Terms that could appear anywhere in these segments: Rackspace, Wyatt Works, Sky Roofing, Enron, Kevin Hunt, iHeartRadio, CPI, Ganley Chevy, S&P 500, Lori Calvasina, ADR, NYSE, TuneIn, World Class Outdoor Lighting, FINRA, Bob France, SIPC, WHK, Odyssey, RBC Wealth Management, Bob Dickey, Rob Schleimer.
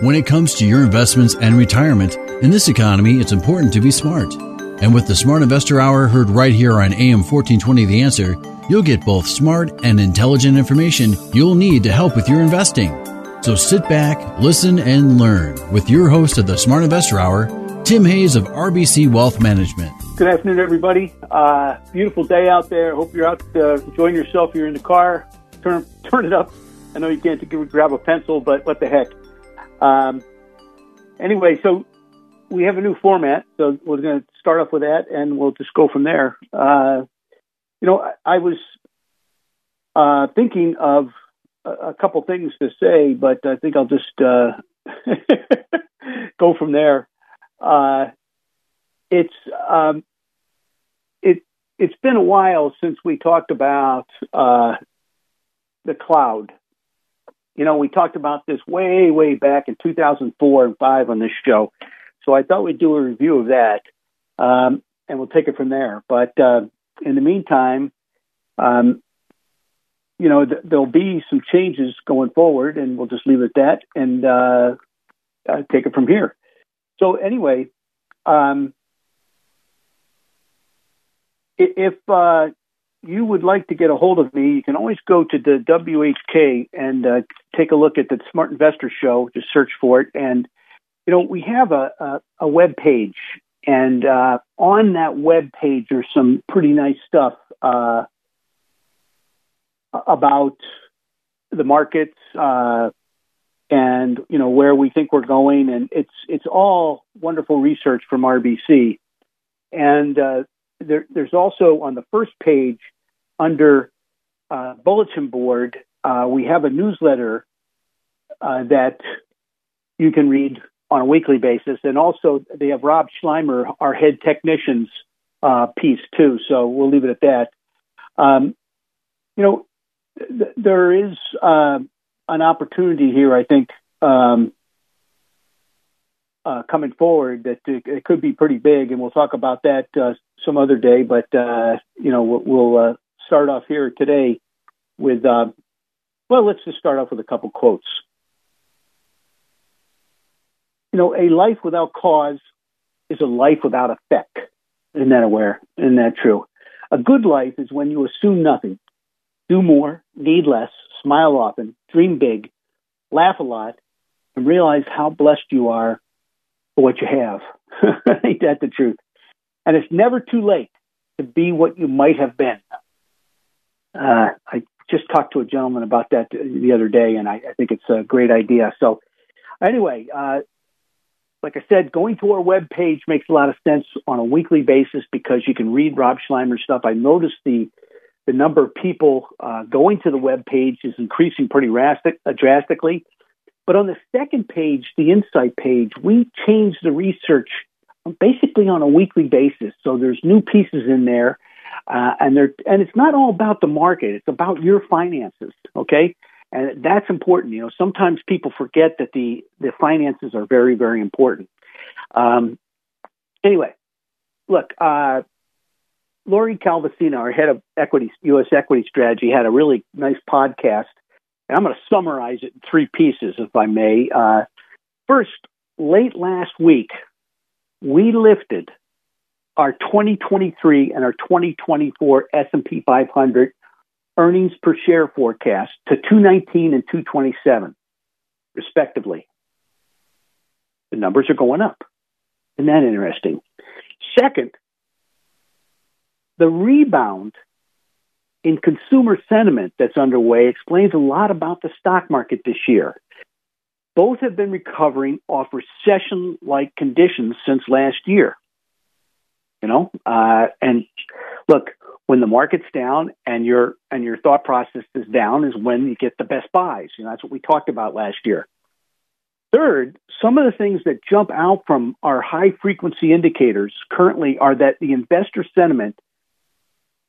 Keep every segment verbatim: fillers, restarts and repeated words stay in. When it comes to your investments and retirement, in this economy, it's important to be smart. And with the Smart Investor Hour heard right here on A M fourteen twenty The Answer, you'll get both smart and intelligent information you'll need to help with your investing. So sit back, listen, and learn with your host of the Smart Investor Hour, Tim Hayes of R B C Wealth Management. Good afternoon, everybody. Uh, beautiful day out there. Hope you're out uh, enjoying yourself. You're in the car. Turn, turn it up. I know you can't grab a pencil, but what the heck. Um, anyway, so we have a new format, so we're going to start off with that, and we'll just go from there. Uh, you know, I, I was uh, thinking of a, a couple things to say, but I think I'll just uh, go from there. Uh, it's um, it it's been a while since we talked about uh, the cloud. You know, we talked about this way, way back in two thousand four and five on this show. So I thought we'd do a review of that, um, and we'll take it from there. But uh, in the meantime, um, you know, th- there'll be some changes going forward, and we'll just leave it at that and uh, uh, take it from here. So anyway, um, if... Uh, you would like to get a hold of me, you can always go to the W H K and uh, take a look at the Smart Investor Show. Just search for it. And, you know, we have a, a, a web page. And uh, on that web page are some pretty nice stuff uh, about the markets uh, and, you know, where we think we're going. And it's it's all wonderful research from R B C. And uh, there, there's also on the first page, under uh, bulletin board, uh, we have a newsletter uh, that you can read on a weekly basis. And also they have Rob Schleimer, our head technician's uh, piece too. So we'll leave it at that. Um, you know, th- there is uh, an opportunity here, I think, um, uh, coming forward that it, it could be pretty big. And we'll talk about that uh, some other day, but, uh, you know, we'll, we'll uh, start off here today with, uh, well, let's just start off with a couple quotes. You know, a life without cause is a life without effect. Isn't that aware? Isn't that true? A good life is when you assume nothing, do more, need less, smile often, dream big, laugh a lot, and realize how blessed you are for what you have. Ain't that the truth? And it's never too late to be what you might have been. Uh, I just talked to a gentleman about that the other day, and I, I think it's a great idea. So anyway, uh, like I said, going to our webpage makes a lot of sense on a weekly basis because you can read Rob Schleimer's stuff. I noticed the the number of people uh, going to the webpage is increasing pretty drastic, uh, drastically. But on the second page, the insight page, we changed the research basically on a weekly basis. So there's new pieces in there, uh, and they're, and it's not all about the market. It's about your finances, okay? And that's important. You know, sometimes people forget that the, the finances are very, very important. Um, anyway, look, uh, Lori Calvasina, our head of equity, U S equity strategy, had a really nice podcast, and I'm going to summarize it in three pieces, if I may. Uh, first, late last week, we lifted our twenty twenty-three and our twenty twenty-four S and P five hundred earnings per share forecast to two nineteen and two twenty-seven, respectively. The numbers are going up. Isn't that interesting? Second, the rebound in consumer sentiment that's underway explains a lot about the stock market this year. Both have been recovering off recession-like conditions since last year. You know, uh, and look, when the market's down and your and your thought process is down, is when you get the best buys. You know, that's what we talked about last year. Third, some of the things that jump out from our high-frequency indicators currently are that the investor sentiment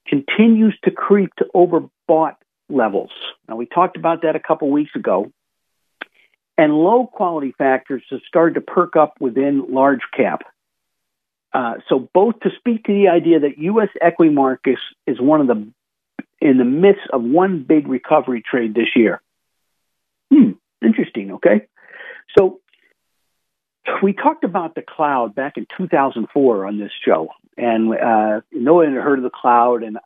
continues to creep to overbought levels. Now, we talked about that a couple weeks ago. And low-quality factors have started to perk up within large cap. Uh, so both to speak to the idea that U S equity markets is one of the, in the midst of one big recovery trade this year. Hmm, interesting, okay? So we talked about the cloud back in two thousand four on this show, and uh, no one had heard of the cloud, and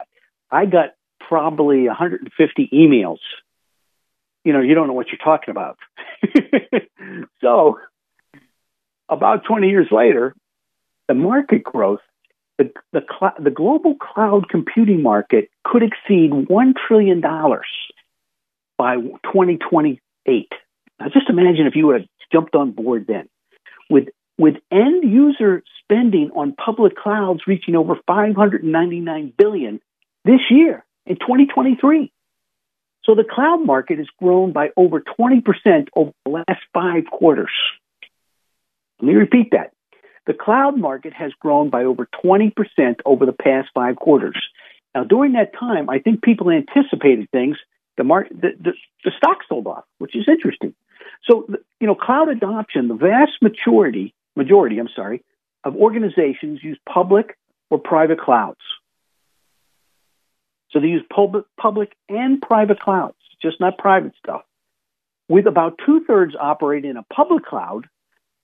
I got probably one hundred fifty emails. You know, you don't know what you're talking about. So about twenty years later, the market growth, the the, cl- the global cloud computing market could exceed one trillion dollars by twenty twenty-eight. Now, just imagine if you would have jumped on board then. With, with end-user spending on public clouds reaching over five hundred ninety-nine billion dollars this year in twenty twenty-three. So the cloud market has grown by over twenty percent over the last five quarters. Let me repeat that. The cloud market has grown by over twenty percent over the past five quarters. Now, during that time, I think people anticipated things. The, market, the, the, the stock sold off, which is interesting. So, you know, cloud adoption, the vast majority, majority, I'm sorry, of organizations use public or private clouds. So they use public, public and private clouds, just not private stuff. With about two-thirds operating in a public cloud,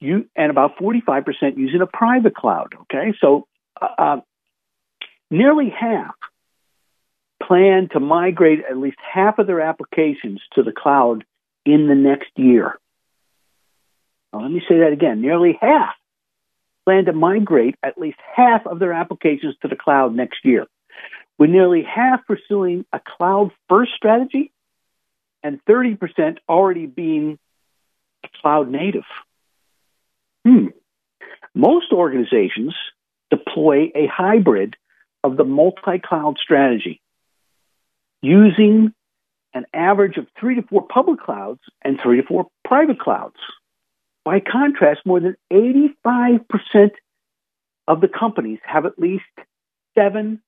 you and about forty-five percent using a private cloud, okay? So uh, nearly half plan to migrate at least half of their applications to the cloud in the next year. Now, let me say that again. Nearly half plan to migrate at least half of their applications to the cloud next year, with nearly half pursuing a cloud-first strategy and thirty percent already being cloud-native. Hmm. Most organizations deploy a hybrid of the multi-cloud strategy, using an average of three to four public clouds and three to four private clouds. By contrast, more than eighty-five percent of the companies have at least seven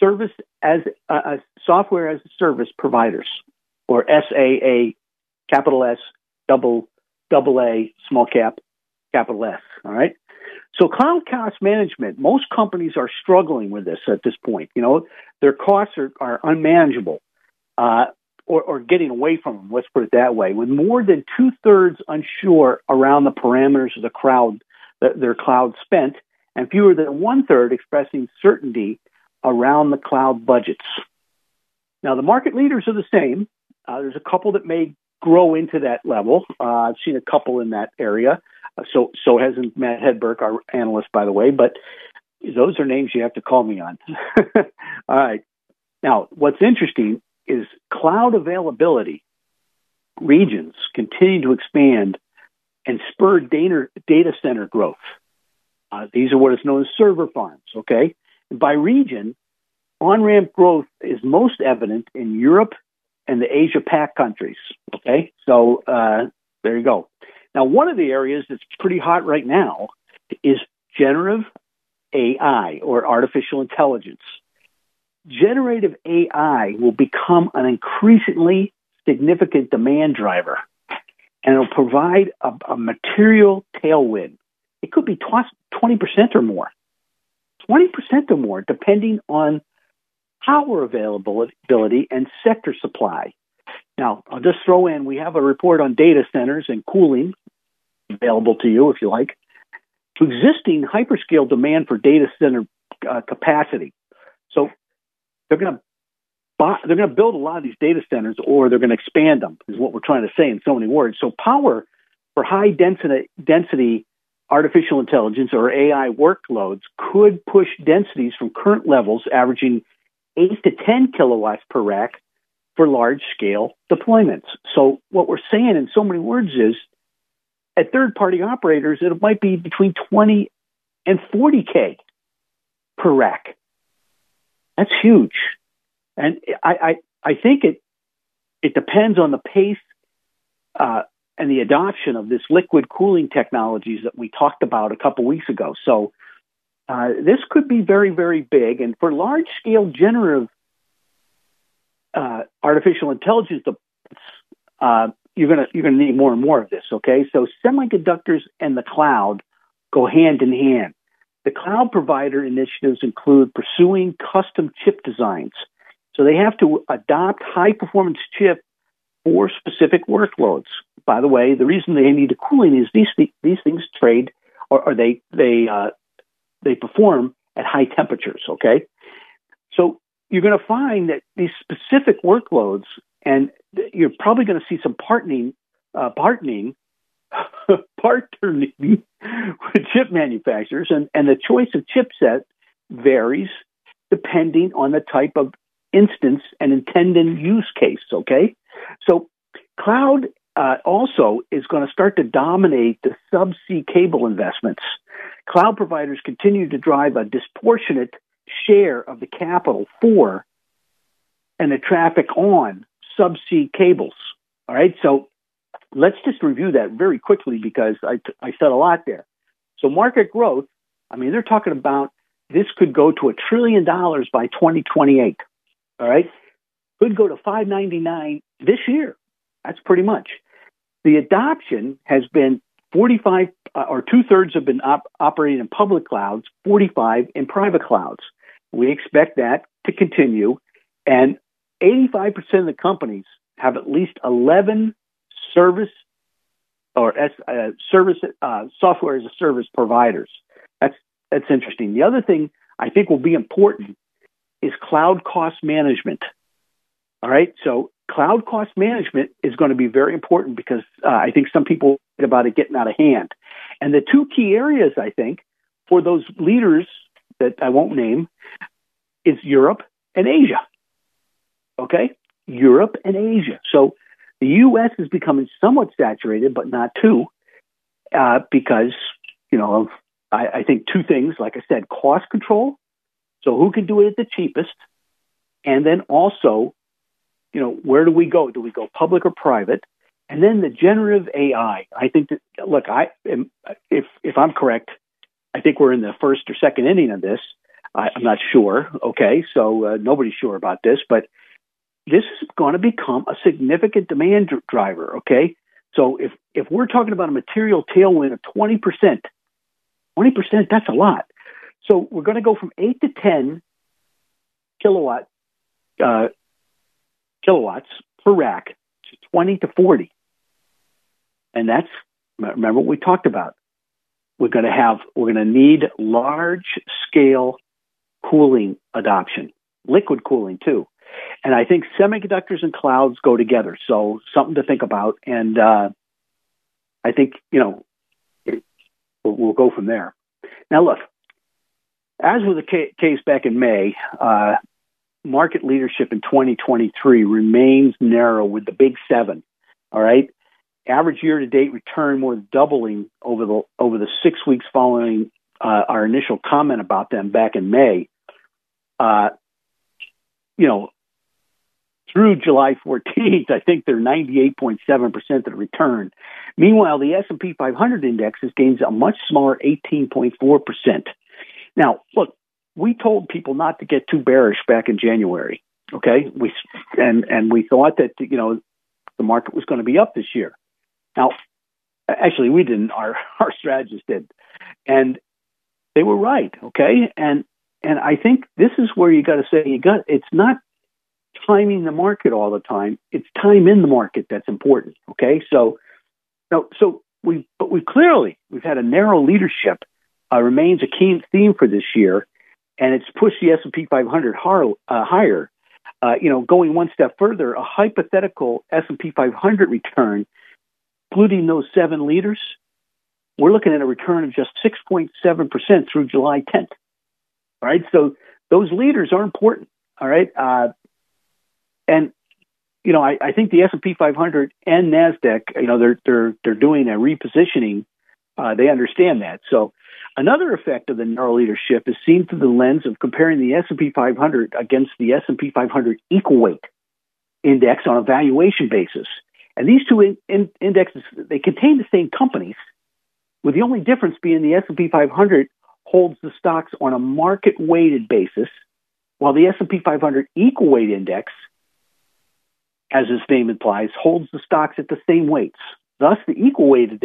service as uh, uh, software as a service providers, or S A A, capital S, double, double A, small cap, capital S. All right. So cloud cost management, most companies are struggling with this at this point. You know, their costs are, are unmanageable uh, or, or getting away from them, let's put it that way, with more than two-thirds unsure around the parameters of the crowd, the, their cloud spent, and fewer than one-third expressing certainty around the cloud budgets. Now, the market leaders are the same. Uh, there's a couple that may grow into that level. Uh, I've seen a couple in that area. So so has Matt Hedberg, our analyst, by the way, but those are names you have to call me on. All right. Now, what's interesting is cloud availability regions continue to expand and spur data, data center growth. Uh, these are what is known as server farms, okay? And by region, on-ramp growth is most evident in Europe and the Asia-Pac countries, okay? So uh, there you go. Now, one of the areas that's pretty hot right now is generative A I, or artificial intelligence. Generative A I will become an increasingly significant demand driver, and it'll provide a, a material tailwind. It could be tw- twenty percent or more, twenty percent or more, depending on power availability and sector supply. Now, I'll just throw in, we have a report on data centers and cooling available to you, if you like. To existing hyperscale demand for data center uh, capacity. So they're going to buy, they're going to build a lot of these data centers, or they're going to expand them, is what we're trying to say in so many words. So power for high density, density artificial intelligence or A I workloads could push densities from current levels averaging eight to ten kilowatts per rack for large-scale deployments. So what we're saying in so many words is, at third-party operators, it might be between twenty and forty K per rack. That's huge. And I I, I think it it depends on the pace uh, and the adoption of this liquid cooling technologies that we talked about a couple weeks ago. So uh, this could be very, very big. And for large-scale generative uh, artificial intelligence, uh, you're gonna you're gonna need more and more of this. Okay, so semiconductors and the cloud go hand in hand. The cloud provider initiatives include pursuing custom chip designs. So they have to adopt high-performance chip for specific workloads. By the way, the reason they need the cooling is these th- these things trade or, or they they uh, they perform at high temperatures. Okay, so you're going to find that these specific workloads, and you're probably going to see some partnering uh, partnering partnering with chip manufacturers, and, and the choice of chipset varies depending on the type of instance and intended use case. Okay, so cloud uh, also is going to start to dominate the subsea cable investments. Cloud providers continue to drive a disproportionate share of the capital for and the traffic on subsea cables. All right, so let's just review that very quickly because I, t- I said a lot there. So market growth, I mean, they're talking about this could go to a trillion dollars by twenty twenty-eight. All right, could go to five ninety-nine this year. That's pretty much. The adoption has been forty-five uh, or two thirds have been op- operating in public clouds, forty-five in private clouds. We expect that to continue, and eighty-five percent of the companies have at least eleven service or uh, service uh, software as a service providers. That's that's interesting. The other thing I think will be important is cloud cost management. All right, so cloud cost management is going to be very important because uh, I think some people think about it getting out of hand. And the two key areas, I think, for those leaders that I won't name is Europe and Asia. Okay, Europe and Asia. So the U S is becoming somewhat saturated, but not too, uh, because, you know, I, I think two things, like I said, cost control. So who can do it at the cheapest? And then also, you know, where do we go? Do we go public or private? And then the generative A I. I think that, look, I am, if if I'm correct, I think we're in the first or second inning of this. I, I'm not sure. Okay, so uh, nobody's sure about this, but this is going to become a significant demand driver. Okay, so if if we're talking about a material tailwind of twenty percent, twenty percent, that's a lot. So we're going to go from eight to ten kilowatt uh, kilowatts per rack to twenty to forty, and that's remember what we talked about. We're going to have we're going to need large scale cooling adoption, liquid cooling too, and I think semiconductors and clouds go together. So something to think about, and uh, I think you know it, we'll, we'll go from there. Now look. As was the case back in May, uh, market leadership in twenty twenty-three remains narrow with the big seven, all right? Average year-to-date return more than doubling over the over the six weeks following uh, our initial comment about them back in May. Uh, you know, through July fourteenth, I think they're ninety-eight point seven percent of the return. Meanwhile, the S and P five hundred index has gained a much smaller eighteen point four percent. Now, look, we told people not to get too bearish back in January, okay? We and and we thought that, you know, the market was going to be up this year. Now, actually, we didn't. Our our strategists did. And they were right, okay? And and I think this is where you got to say, you got it's not timing the market all the time. It's time in the market that's important, okay? So, no, so we but we clearly, we've had a narrow leadership. Uh, remains a key theme for this year, and it's pushed the S and P five hundred har- uh, higher. Uh, you know, going one step further, a hypothetical S and P five hundred return, including those seven leaders, we're looking at a return of just six point seven percent through July tenth. All right, so those leaders are important. All right, uh, and you know, I, I think the S and P five hundred and NASDAQ, you know, they're they're they're doing a repositioning. Uh, they understand that. So. Another effect of the narrow leadership is seen through the lens of comparing the S and P five hundred against the S and P five hundred equal weight index on a valuation basis. And these two in, in, indexes, they contain the same companies, with the only difference being the S and P five hundred holds the stocks on a market-weighted basis, while the S and P five hundred equal weight index, as its name implies, holds the stocks at the same weights. Thus, the equal weighted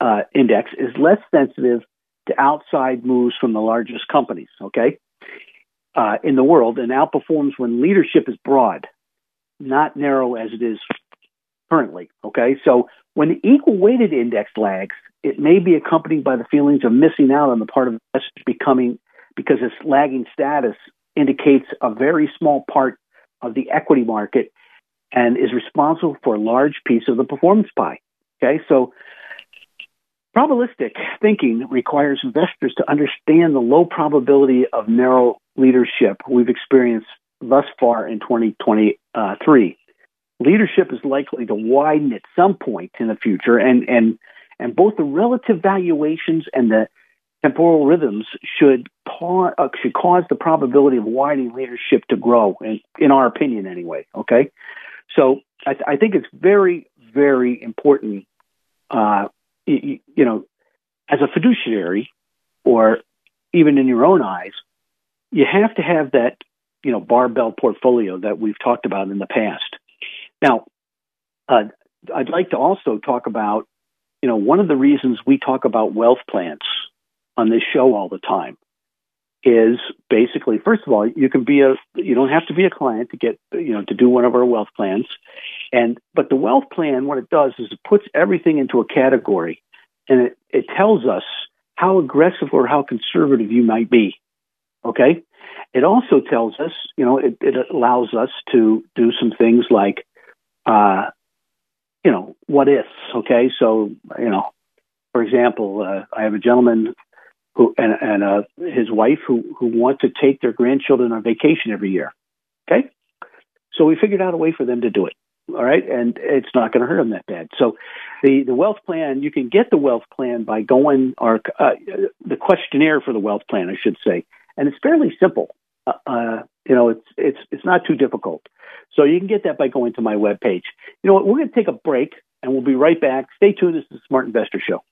uh, index is less sensitive to outside moves from the largest companies, okay, uh, in the world, and outperforms when leadership is broad, not narrow as it is currently, okay? So when the equal weighted index lags, it may be accompanied by the feelings of missing out on the part of investors becoming, because its lagging status indicates a very small part of the equity market and is responsible for a large piece of the performance pie. Okay, so probabilistic thinking requires investors to understand the low probability of narrow leadership we've experienced thus far in twenty twenty-three. Leadership is likely to widen at some point in the future, and and and both the relative valuations and the temporal rhythms should pa- uh, should cause the probability of widening leadership to grow, in, in our opinion, anyway. Okay, so I, th- I think it's very, very important. Uh, you, you know, as a fiduciary, or even in your own eyes, you have to have that you know barbell portfolio that we've talked about in the past. Now, uh, I'd like to also talk about you know one of the reasons we talk about wealth plans on this show all the time is basically, first of all, you can be a, you don't have to be a client to get, you know, to do one of our wealth plans. And, but the wealth plan, what it does is it puts everything into a category, and it, it tells us how aggressive or how conservative you might be. Okay. It also tells us, you know, it, it allows us to do some things like, uh, you know, what ifs. Okay. So, you know, for example, uh, I have a gentleman Who, and and uh, his wife who, who want to take their grandchildren on vacation every year, okay? So we figured out a way for them to do it, all right? And it's not going to hurt them that bad. So the, the wealth plan, you can get the wealth plan by going, or uh, the questionnaire for the wealth plan, I should say. And it's fairly simple. Uh, uh, you know, it's it's it's not too difficult. So you can get that by going to my webpage. You know what? We're going to take a break, and we'll be right back. Stay tuned. This is the Smart Investor Show.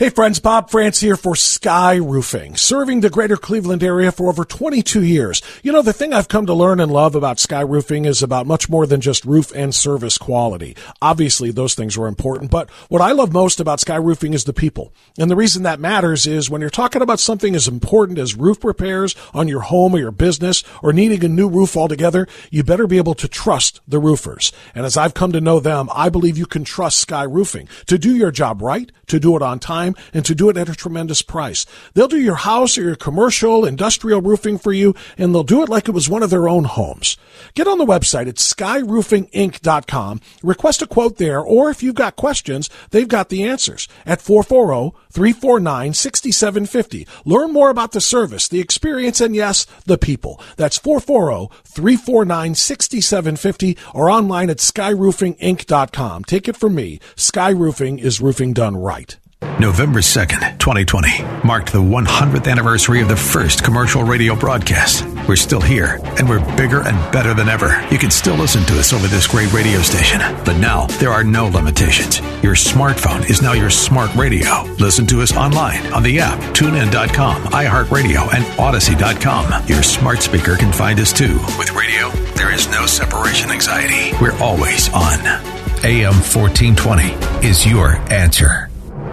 Hey friends, Bob France here for Sky Roofing, serving the greater Cleveland area for over twenty-two years. You know, the thing I've come to learn and love about Sky Roofing is about much more than just roof and service quality. Obviously, those things are important, but what I love most about Sky Roofing is the people. And the reason that matters is when you're talking about something as important as roof repairs on your home or your business, or needing a new roof altogether, you better be able to trust the roofers. And as I've come to know them, I believe you can trust Sky Roofing to do your job right, to do it on time, and to do it at a tremendous price. They'll do your house or your commercial, industrial roofing for you, and they'll do it like it was one of their own homes. Get on the website at sky roofing inc dot com, request a quote there, or if you've got questions, they've got the answers at four four zero, three four nine, six seven five zero. Learn more about the service, the experience, and yes, the people. That's four four zero, three four nine, six seven five zero, or online at sky roofing inc dot com. Take it from me, Sky Roofing is roofing done right. November second, twenty twenty, marked the one hundredth anniversary of the first commercial radio broadcast. We're still here, and we're bigger and better than ever. You can still listen to us over this great radio station, but now there are no limitations. Your smartphone is now your smart radio. Listen to us online, on the app, tune in dot com, iHeartRadio, and Odyssey dot com. Your smart speaker can find us, too. With radio, there is no separation anxiety. We're always on. A M fourteen twenty is your answer.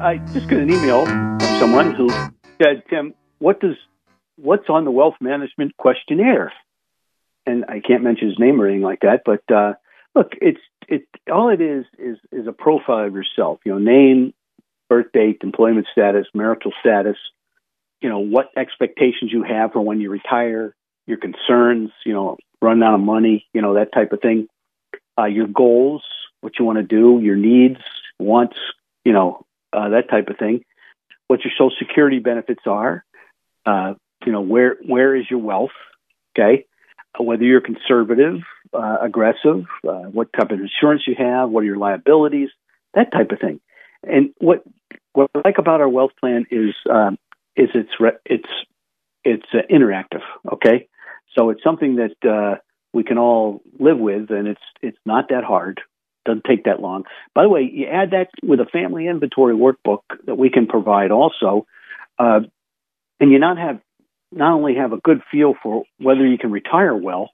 I just got an email from someone who said, Tim, what does what's on the wealth management questionnaire? and I can't mention his name or anything like that, but uh, look, it's it all it is is is a profile of yourself. You know, name, birth date, employment status, marital status. You know, what expectations you have for when you retire, your concerns, you know, run out of money, you know, that type of thing. Uh, your goals, what you want to do, your needs, wants, you know, uh, that type of thing. What your Social Security benefits are. Uh, you know, where where is your wealth? Okay, whether you're conservative, uh, aggressive, uh, what type of insurance you have, what are your liabilities, that type of thing. And what what I like about our wealth plan is um, is it's it's it's uh, interactive. Okay, so it's something that uh, we can all live with, and it's it's not that hard. Doesn't take that long. By the way, you add that with a family inventory workbook that we can provide also, uh, and you not have not only have a good feel for whether you can retire well,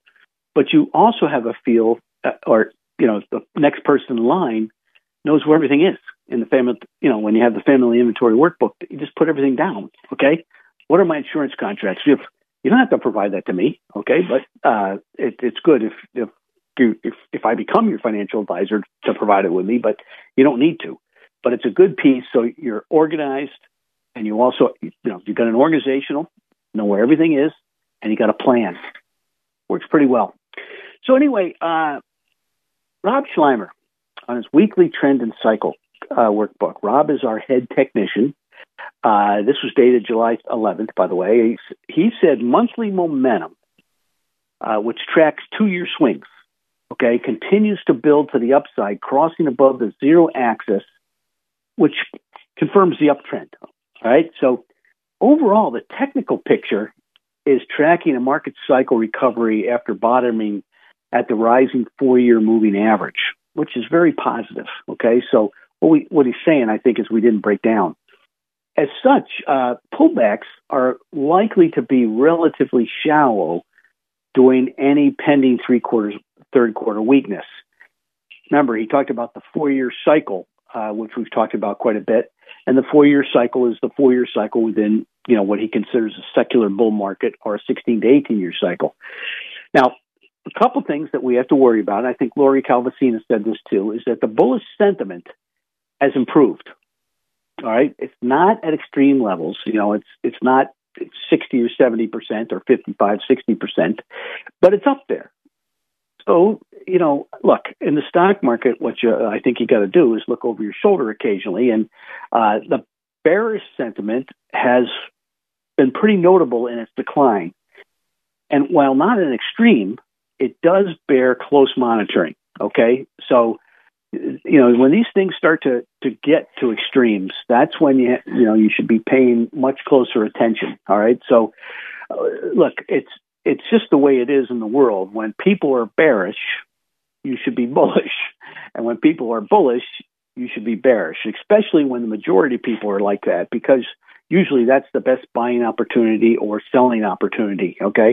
but you also have a feel, uh, or you know, the next person in line knows where everything is in the family. You know, when you have the family inventory workbook, you just put everything down. Okay, what are my insurance contracts? If you don't have to provide that to me, okay, but uh, it, it's good if if. If, if I become your financial advisor to provide it with me, but you don't need to. But it's a good piece, so you're organized, and you also, you know, you've got an organizational, know where everything is, and you got a plan. Works pretty well. So anyway, uh, Rob Schleimer on his weekly trend and cycle uh, workbook. Rob is our head technician. Uh, this was dated July eleventh, by the way. He, he said monthly momentum, uh, which tracks two-year swings. Okay, continues to build to the upside, crossing above the zero axis, which confirms the uptrend. All right, so overall, the technical picture is tracking a market cycle recovery after bottoming at the rising four-year moving average, which is very positive. Okay, so what, we, what he's saying, I think, is we didn't break down. As such, uh, pullbacks are likely to be relatively shallow during any pending three-quarters third quarter weakness. Remember, he talked about the four-year cycle, uh, which we've talked about quite a bit. And the four-year cycle is the four-year cycle within, you know, what he considers a secular bull market or a sixteen to eighteen year cycle. Now, a couple things that we have to worry about, and I think Lori Calvasina said this too, is that the bullish sentiment has improved. All right, it's not at extreme levels. You know, it's it's not sixty or seventy percent or fifty-five, sixty percent, but it's up there. So, you know, look, in the stock market, what you, I think you got to do is look over your shoulder occasionally. And uh, the bearish sentiment has been pretty notable in its decline. And while not an extreme, it does bear close monitoring, okay? So, you know, when these things start to, to get to extremes, that's when, you you know, you should be paying much closer attention, all right? So, uh, look, it's It's just the way it is in the world. When people are bearish, you should be bullish. And when people are bullish, you should be bearish, especially when the majority of people are like that, because usually that's the best buying opportunity or selling opportunity, okay?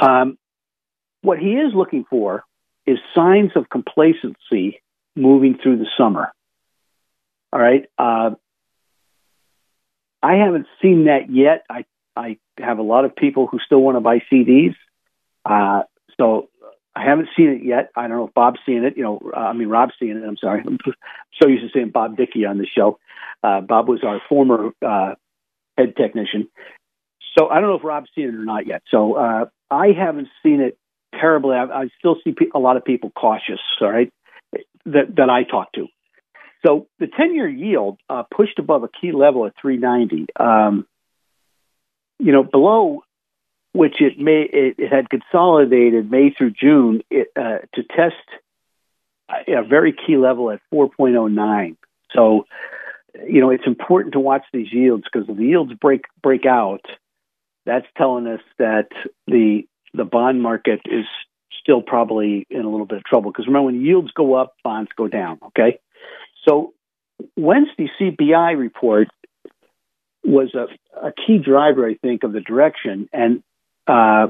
Um, what he is looking for is signs of complacency moving through the summer, all right? Uh, I haven't seen that yet. I I have a lot of people who still want to buy C Ds, uh, so I haven't seen it yet. I don't know if Bob's seeing it. You know, uh, I mean, Rob's seeing it. I'm sorry. I'm so used to seeing Bob Dickey on the show. Uh, Bob was our former uh, head technician, so I don't know if Rob's seeing it or not yet. So uh, I haven't seen it terribly. I, I still see pe- a lot of people cautious. All right, that that I talk to. So the ten-year yield uh, pushed above a key level at three ninety. Um, You know, below which it may it, it had consolidated May through June it, uh, to test a very key level at four point oh nine. So, you know, it's important to watch these yields, because if the yields break break out, that's telling us that the the bond market is still probably in a little bit of trouble. Because remember, when yields go up, bonds go down. Okay, so Wednesday's C B I report was a, a key driver, I think, of the direction. And uh,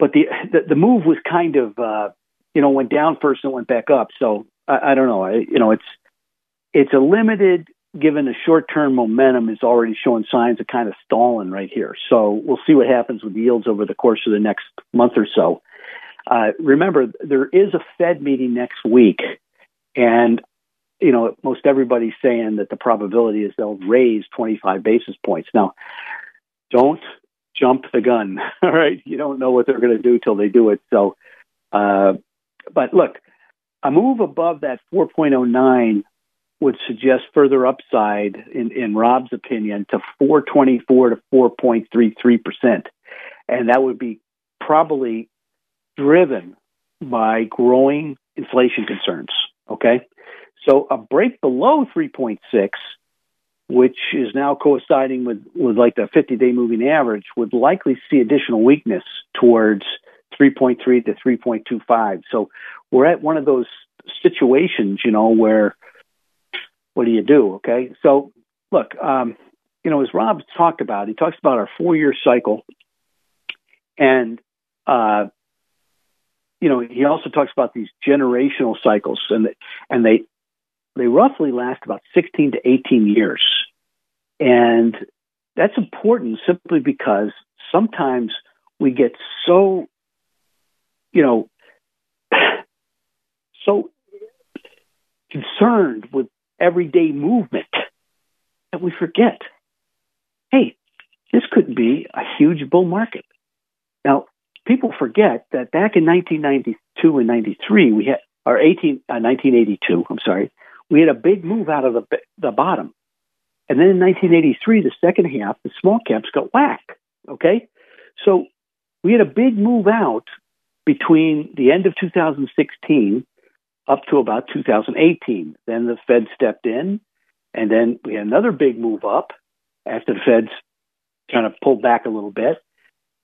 but the, the the move was kind of uh, you know went down first and went back up. So I, I don't know. I, you know, it's it's a limited given the short-term momentum is already showing signs of kind of stalling right here. So we'll see what happens with yields over the course of the next month or so. Uh, remember, there is a Fed meeting next week, and you know most everybody's saying that the probability is they'll raise twenty-five basis points. Now, don't jump the gun, all right? You don't know what they're going to do till they do it. So, uh, but look, a move above that four point oh nine would suggest further upside, in, in Rob's opinion, to four twenty-four to four thirty-three percent, and that would be probably driven by growing inflation concerns. Okay, so a break below three point six, which is now coinciding with, with like the fifty-day moving average, would likely see additional weakness towards three point three to three point two five. So we're at one of those situations, you know, where what do you do? Okay. So look, um, you know, as Rob talked about, he talks about our four year cycle, and, uh, you know, he also talks about these generational cycles, and, and they, they roughly last about sixteen to eighteen years. And that's important simply because sometimes we get so, you know, so concerned with everyday movement that we forget, hey, this could be a huge bull market. Now, people forget that back in nineteen ninety-two and ninety-three, we had our eighteen, uh, nineteen eighty-two, I'm sorry, we had a big move out of the, the bottom. And then in nineteen eighty-three, the second half, the small caps got whacked, okay? So we had a big move out between the end of two thousand sixteen up to about two thousand eighteen. Then the Fed stepped in, and then we had another big move up after the Fed's kind of pulled back a little bit.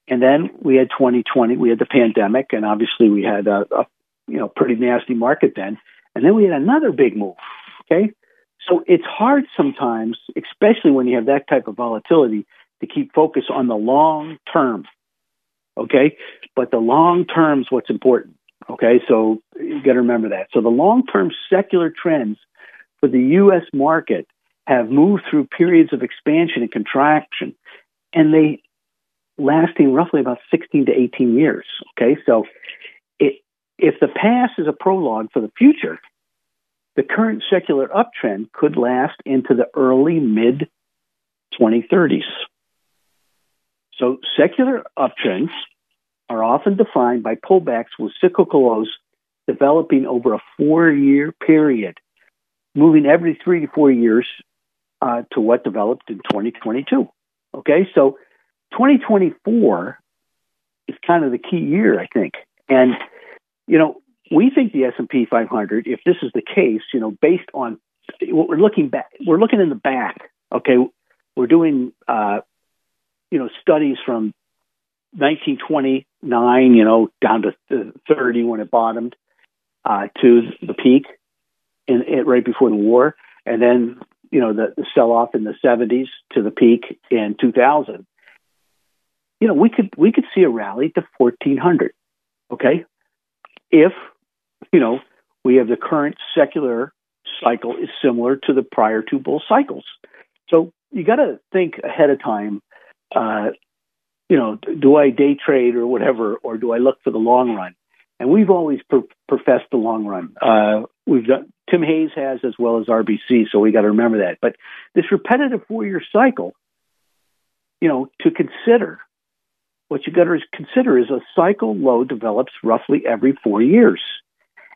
And then we had twenty twenty, we had the pandemic, and obviously we had a, a you know pretty nasty market then. And then we had another big move, okay? So it's hard sometimes, especially when you have that type of volatility, to keep focus on the long term, okay? But the long term's what's important. Okay, so you got to remember that. So the long-term secular trends for the U S market have moved through periods of expansion and contraction, and they lasting roughly about sixteen to eighteen years. Okay, so it, if the past is a prologue for the future, the current secular uptrend could last into the early mid twenty thirties. So secular uptrends are often defined by pullbacks with cyclical lows developing over a four-year period, moving every three to four years uh, to what developed in twenty twenty-two. Okay, so twenty twenty-four is kind of the key year, I think. And, you know, we think the S and P five hundred, if this is the case, you know, based on what we're looking back, we're looking in the back, okay? We're doing, uh, you know, studies from nineteen twenty-nine, you know, down to thirty when it bottomed, uh, to the peak in, in, right before the war. And then, you know, the, the sell-off in the seventies to the peak in two thousand. You know, we could we could see a rally to fourteen hundred, okay? If, you know, we have the current secular cycle is similar to the prior two bull cycles. So you got to think ahead of time, uh, you know, do I day trade or whatever, or do I look for the long run? And we've always pr- professed the long run. Uh, we've done, Tim Hayes has, as well as R B C, so we got to remember that. But this repetitive four-year cycle, you know, to consider, what you got to consider is a cycle low develops roughly every four years.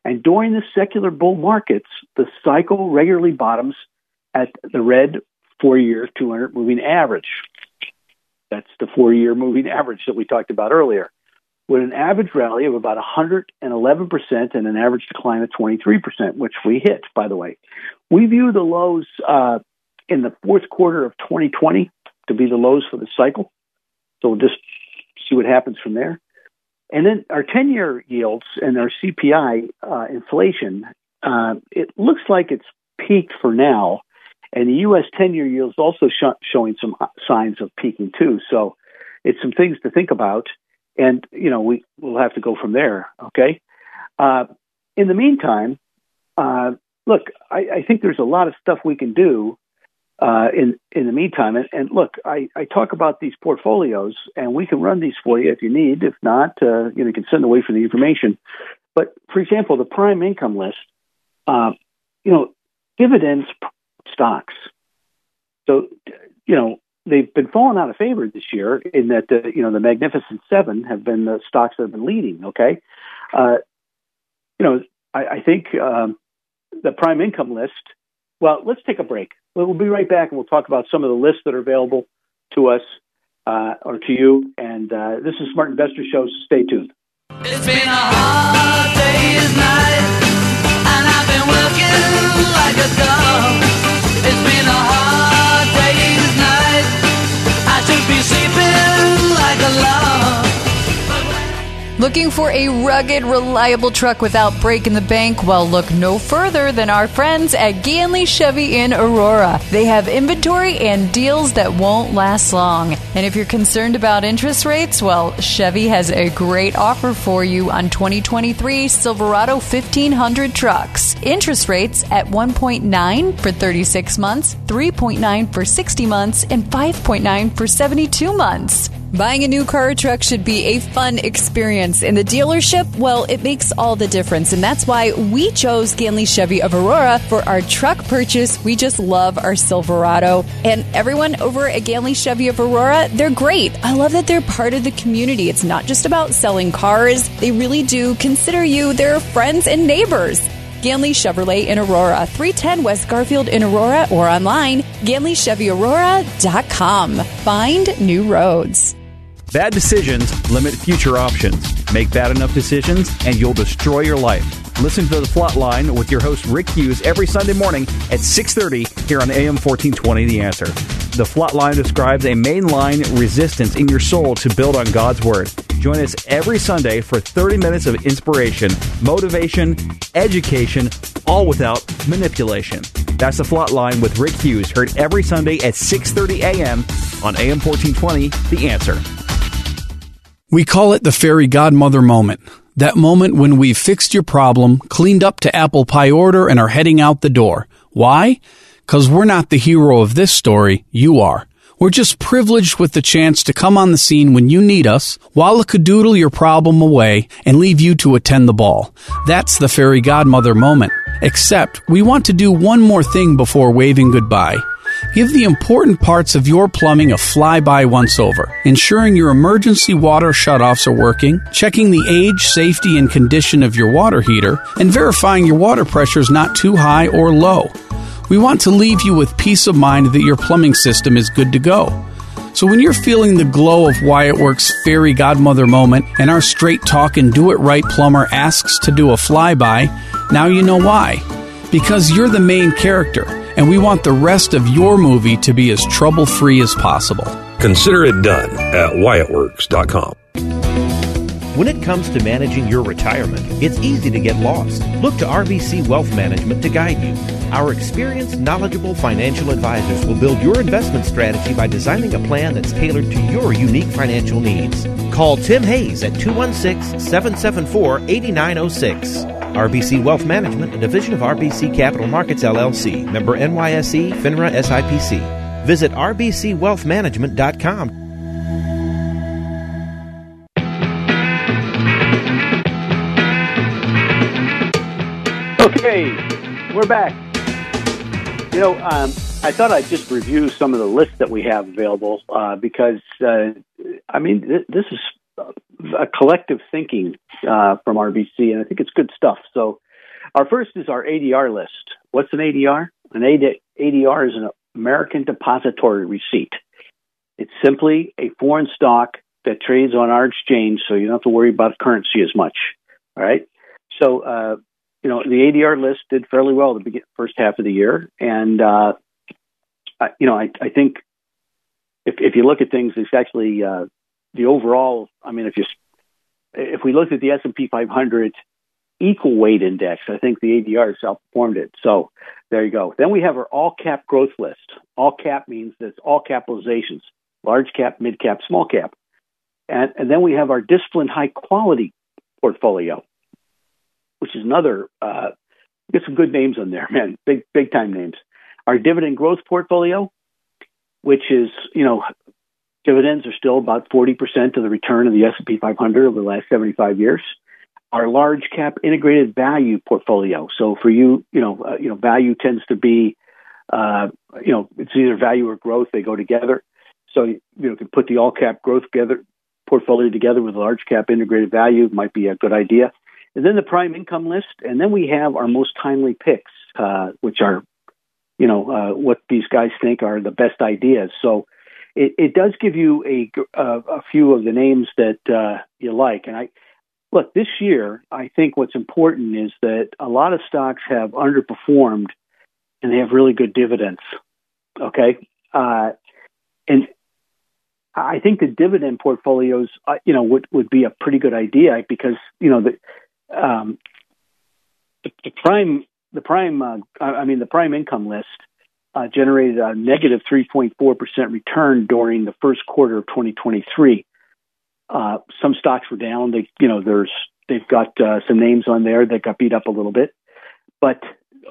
And during the secular bull markets, the cycle regularly bottoms at the red four-year two hundred moving average. That's the four-year moving average that we talked about earlier, with an average rally of about one hundred eleven percent and an average decline of twenty-three percent, which we hit, by the way. We view the lows uh, in the fourth quarter of twenty twenty to be the lows for the cycle. So we'll just see what happens from there. And then our ten-year yields and our C P I uh, inflation, uh, it looks like it's peaked for now. And the U S ten-year yield is also sh- showing some signs of peaking, too. So it's some things to think about. And, you know, we, we'll have to go from there, okay? Uh, in the meantime, uh, look, I, I think there's a lot of stuff we can do uh, in in the meantime. And, and look, I, I talk about these portfolios, and we can run these for you if you need. If not, uh, you know, you can send away for the information. But for example, the prime income list, uh, you know, dividends stocks. So, you know, they've been falling out of favor this year in that, uh, you know, the Magnificent Seven have been the stocks that have been leading. Okay. Uh, you know, I, I think um, the prime income list, well, let's take a break. We'll be right back and we'll talk about some of the lists that are available to us uh, or to you. And uh, this is Smart Investor Show, so stay tuned. It's been a hard day's night, and I've been working like a dog. It's been a hard day's night, I should be sleeping like a log. Looking for a rugged, reliable truck without breaking the bank? Well, look no further than our friends at Ganley Chevy in Aurora. They have inventory and deals that won't last long. And if you're concerned about interest rates, well, Chevy has a great offer for you on twenty twenty-three Silverado fifteen hundred trucks. Interest rates at one point nine for thirty-six months, three point nine for sixty months, and five point nine for seventy-two months. Buying a new car or truck should be a fun experience. In the dealership, well, it makes all the difference. And that's why we chose Ganley Chevy of Aurora for our truck purchase. We just love our Silverado. And everyone over at Ganley Chevy of Aurora, they're great. I love that they're part of the community. It's not just about selling cars. They really do consider you their friends and neighbors. Ganley Chevrolet in Aurora, three ten West Garfield in Aurora, or online, Ganley Chevy Aurora dot com. Find new roads. Bad decisions limit future options. Make bad enough decisions and you'll destroy your life. Listen to The Plot Line with your host Rick Hughes every Sunday morning at six thirty here on A M fourteen twenty The Answer. The Plot Line describes a mainline resistance in your soul to build on God's Word. Join us every Sunday for thirty minutes of inspiration, motivation, education, all without manipulation. That's The Plot Line with Rick Hughes, heard every Sunday at six thirty a.m. on A M fourteen twenty The Answer. We call it the fairy godmother moment. That moment when we've fixed your problem, cleaned up to apple pie order, and are heading out the door. Why? Because we're not the hero of this story. You are. We're just privileged with the chance to come on the scene when you need us, wallackadoodle your problem away, and leave you to attend the ball. That's the fairy godmother moment. Except, we want to do one more thing before waving goodbye. Give the important parts of your plumbing a fly-by once-over, ensuring your emergency water shutoffs are working, checking the age, safety, and condition of your water heater, and verifying your water pressure is not too high or low. We want to leave you with peace of mind that your plumbing system is good to go. So when you're feeling the glow of Wyatt Works' fairy godmother moment and our straight talk and do-it-right plumber asks to do a fly-by, now you know why. Because you're the main character, and we want the rest of your movie to be as trouble-free as possible. Consider it done at Wyatt Works dot com. When it comes to managing your retirement, it's easy to get lost. Look to R B C Wealth Management to guide you. Our experienced, knowledgeable financial advisors will build your investment strategy by designing a plan that's tailored to your unique financial needs. Call Tim Hayes at two one six, seven seven four, eight nine zero six. R B C Wealth Management, a division of R B C Capital Markets, L L C. Member N Y S E, FINRA, S I P C. Visit R B C Wealth Management dot com. Okay, we're back. You know, um, I thought I'd just review some of the lists that we have available uh, because, uh, I mean, th- this is a collective thinking uh, from R B C, and I think it's good stuff. So our first is our A D R list. What's an A D R? An A D R is an American Depository Receipt. It's simply a foreign stock that trades on our exchange, so you don't have to worry about currency as much. All right? So, uh, you know, the A D R list did fairly well the beginning, first half of the year. And, uh, I, you know, I, I think if, if you look at things, it's actually uh, the overall, I mean, if you if we looked at the S and P five hundred equal weight index, I think the A D Rs outperformed it. So there you go. Then we have our all-cap growth list. All-cap means that's all capitalizations, large-cap, mid-cap, small-cap. And, and then we have our disciplined high-quality portfolio, which is another, uh, get some good names on there, man, big, big time names. Our dividend growth portfolio, which is, you know, dividends are still about forty percent of the return of the S and P five hundred over the last seventy-five years. Our large cap integrated value portfolio. So for you, you know, uh, you know, value tends to be, uh, you know, it's either value or growth. They go together. So, you know, you can put the all cap growth together, portfolio together with large cap integrated value might be a good idea. And then the prime income list. And then we have our most timely picks, uh, which are, you know, uh, what these guys think are the best ideas. So it, it does give you a, uh, a few of the names that uh, you like. And I, Look, this year, I think what's important is that a lot of stocks have underperformed and they have really good dividends, okay? Uh, and I think the dividend portfolios, uh, you know, would, would be a pretty good idea because, you know, the um, the, the prime, the prime, uh, I mean, the prime income list uh, generated a negative three point four percent return during the first quarter of twenty twenty-three. Uh, some stocks were down. They, you know, there's they've got uh, some names on there that got beat up a little bit, but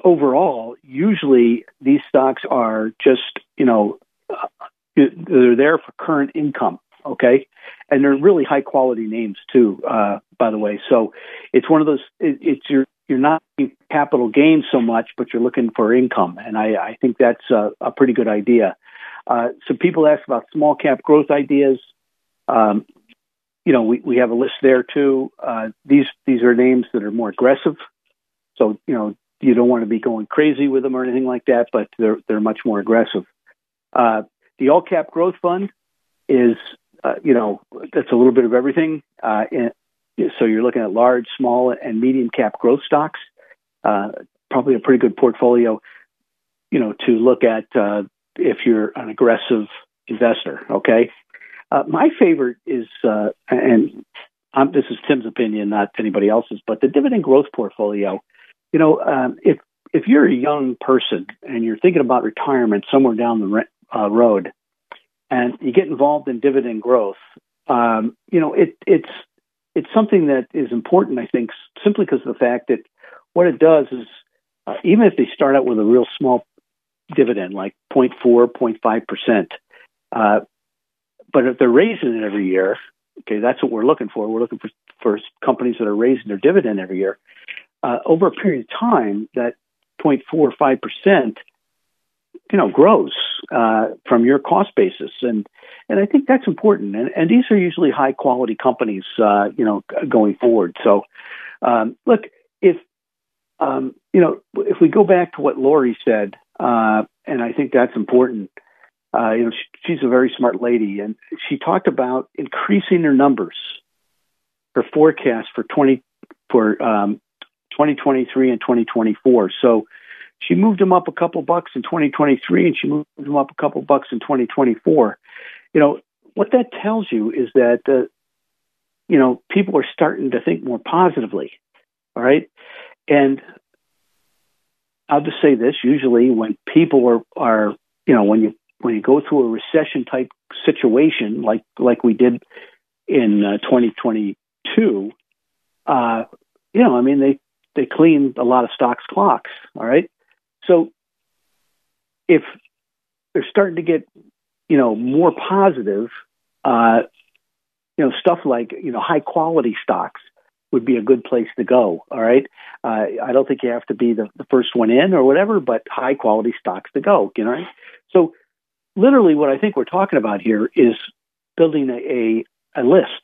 overall, usually these stocks are just, you know, uh, they're there for current income, okay, and they're really high quality names too. Uh, by the way, so it's one of those. It, it's your you're not looking for capital gains so much, but you're looking for income, and I, I think that's a, a pretty good idea. Uh, some people ask about small cap growth ideas. Um, You know, we, we have a list there, too. Uh, these these are names that are more aggressive. So, you know, you don't want to be going crazy with them or anything like that, but they're they're much more aggressive. Uh, the all-cap growth fund is, uh, you know, that's a little bit of everything. Uh, and so you're looking at large, small, and medium-cap growth stocks. Uh, probably a pretty good portfolio, you know, to look at uh, if you're an aggressive investor, okay? Uh, my favorite is, uh, and um, this is Tim's opinion, not anybody else's, but the dividend growth portfolio. You know, um, if if you're a young person and you're thinking about retirement somewhere down the re- uh, road, and you get involved in dividend growth, um, you know, it it's it's something that is important, I think, simply because of the fact that what it does is, uh, even if they start out with a real small dividend, like zero point four, zero point five percent. Uh, But if they're raising it every year, okay, that's what we're looking for. We're looking for, for companies that are raising their dividend every year. Uh, over a period of time, that zero point four five percent, you know, grows uh, from your cost basis. And and I think that's important. And, and these are usually high-quality companies, uh, you know, going forward. So, um, look, if, um, you know, if we go back to what Lori said, uh, and I think that's important, Uh, you know, she, she's a very smart lady, and she talked about increasing her numbers, her forecast for twenty for um, twenty twenty-three and twenty twenty-four. So she moved them up a couple bucks in twenty twenty-three, and she moved them up a couple bucks in twenty twenty-four. You know, what that tells you is that, uh, you know, people are starting to think more positively, all right? And I'll just say this, usually when people are, are you know, when you When you go through a recession-type situation like like we did in uh, twenty twenty-two, uh, you know, I mean, they, they cleaned a lot of stocks' clocks, all right? So if they're starting to get, you know, more positive, uh, you know, stuff like, you know, high-quality stocks would be a good place to go, all right? Uh, I don't think you have to be the, the first one in or whatever, but high-quality stocks to go, you know? Right? So literally, what I think we're talking about here is building a, a, a list,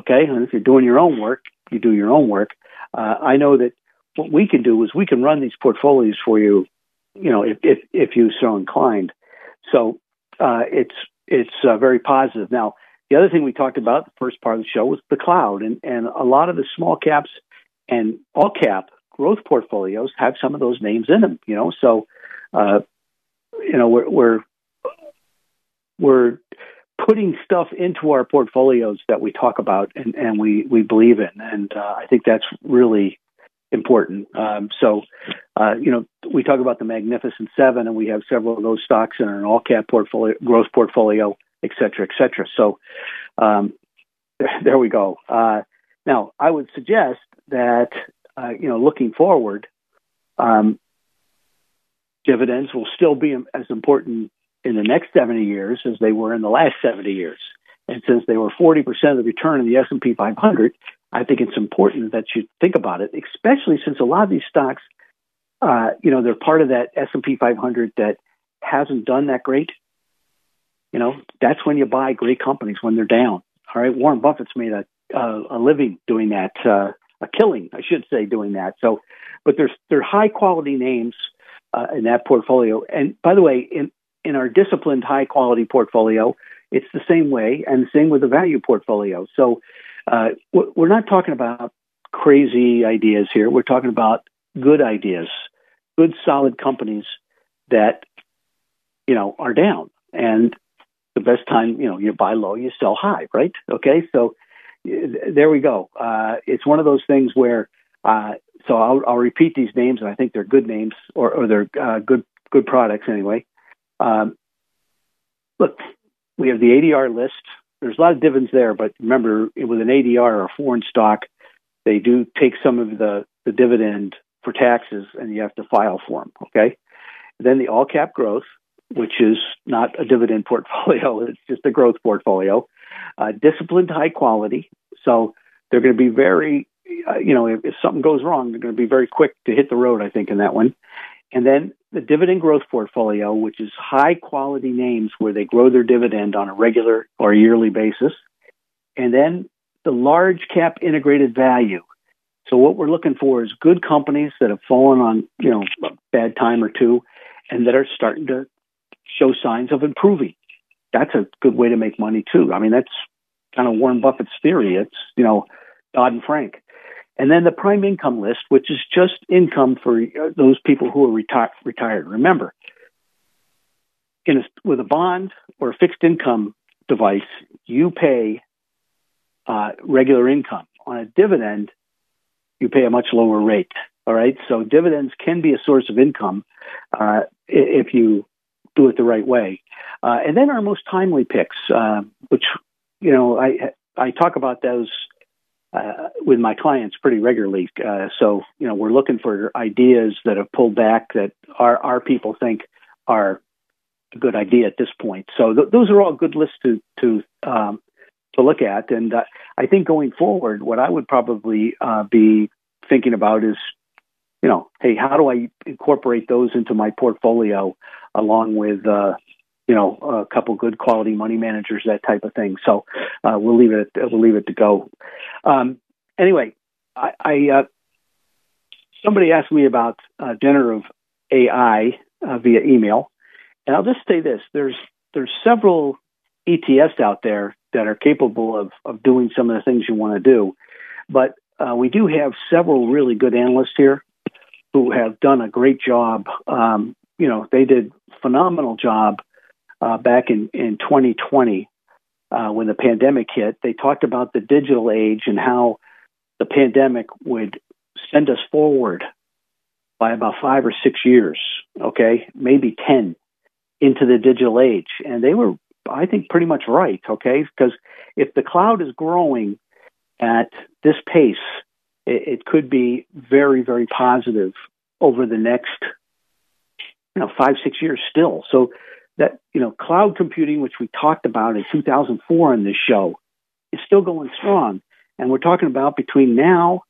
okay? And if you're doing your own work, you do your own work. Uh, I know that what we can do is we can run these portfolios for you, you know, if if, if you're so inclined. So uh, it's it's uh, very positive. Now, the other thing we talked about the first part of the show was the cloud, and, and a lot of the small caps and all cap growth portfolios have some of those names in them, you know. So, uh, you know, we're, we're We're putting stuff into our portfolios that we talk about and, and we, we believe in. And uh, I think that's really important. Um, so, uh, you know, we talk about the Magnificent Seven, and we have several of those stocks in an all-cap portfolio, growth portfolio, et cetera, et cetera. So um, there, there we go. Uh, now, I would suggest that, uh, you know, looking forward, um, dividends will still be as important in the next seventy years as they were in the last seventy years. And since they were forty percent of the return in the S and P five hundred, I think it's important that you think about it, especially since a lot of these stocks, uh, you know, they're part of that S and P five hundred that hasn't done that great. You know, that's when you buy great companies, when they're down. All right. Warren Buffett's made a, uh, a living doing that, uh, a killing, I should say, doing that. So, but there's, they're high quality names uh, in that portfolio. And by the way, in, in our disciplined high quality portfolio, it's the same way, and the same with the value portfolio. So uh, we're not talking about crazy ideas here. We're talking about good ideas, good solid companies that, you know, are down. And the best time, you know, you buy low, you sell high, right? Okay, so there we go. Uh, it's one of those things where, uh, so I'll, I'll repeat these names, and I think they're good names, or, or they're uh, good good products anyway. Um, look. We have the A D R list. There's a lot of dividends there, but remember, with an A D R or a foreign stock, they do take some of the, the dividend for taxes, and you have to file for them, okay? Then the all-cap growth, which is not a dividend portfolio. It's just a growth portfolio. Uh, disciplined high quality. So they're going to be very, uh, you know, if, if something goes wrong, they're going to be very quick to hit the road, I think, in that one. And then the dividend growth portfolio, which is high-quality names where they grow their dividend on a regular or yearly basis. And then the large-cap integrated value. So what we're looking for is good companies that have fallen on, you know, a bad time or two and that are starting to show signs of improving. That's a good way to make money, too. I mean, that's kind of Warren Buffett's theory. It's, you know, Dodd-Frank. And then the prime income list, which is just income for those people who are reti- retired. Remember, in a, with a bond or a fixed income device, you pay uh, regular income. On a dividend, you pay a much lower rate. All right, so dividends can be a source of income uh, if you do it the right way. Uh, and then our most timely picks, uh, which you know I I talk about those. Uh, with my clients pretty regularly. Uh, so, you know, we're looking for ideas that have pulled back that our, our people think are a good idea at this point. So th- those are all good lists to to um, to look at. And uh, I think going forward, what I would probably uh, be thinking about is, you know, hey, how do I incorporate those into my portfolio along with, uh, you know, a couple good quality money managers, that type of thing. So uh, we'll leave it. We'll leave it to go. Um, anyway, I, I uh, somebody asked me about uh, generative A I uh, via email, and I'll just say this: there's there's several E T Fs out there that are capable of of doing some of the things you want to do, but uh, we do have several really good analysts here who have done a great job. Um, you know, they did a phenomenal job. Uh, back in, in twenty twenty, uh, when the pandemic hit, they talked about the digital age and how the pandemic would send us forward by about five or six years, okay, maybe ten, into the digital age. And they were, I think, pretty much right, okay, because if the cloud is growing at this pace, it, it could be very, very positive over the next, you know, five, six years still. So that, you know, cloud computing, which we talked about in two thousand four on this show, is still going strong. And we're talking about between now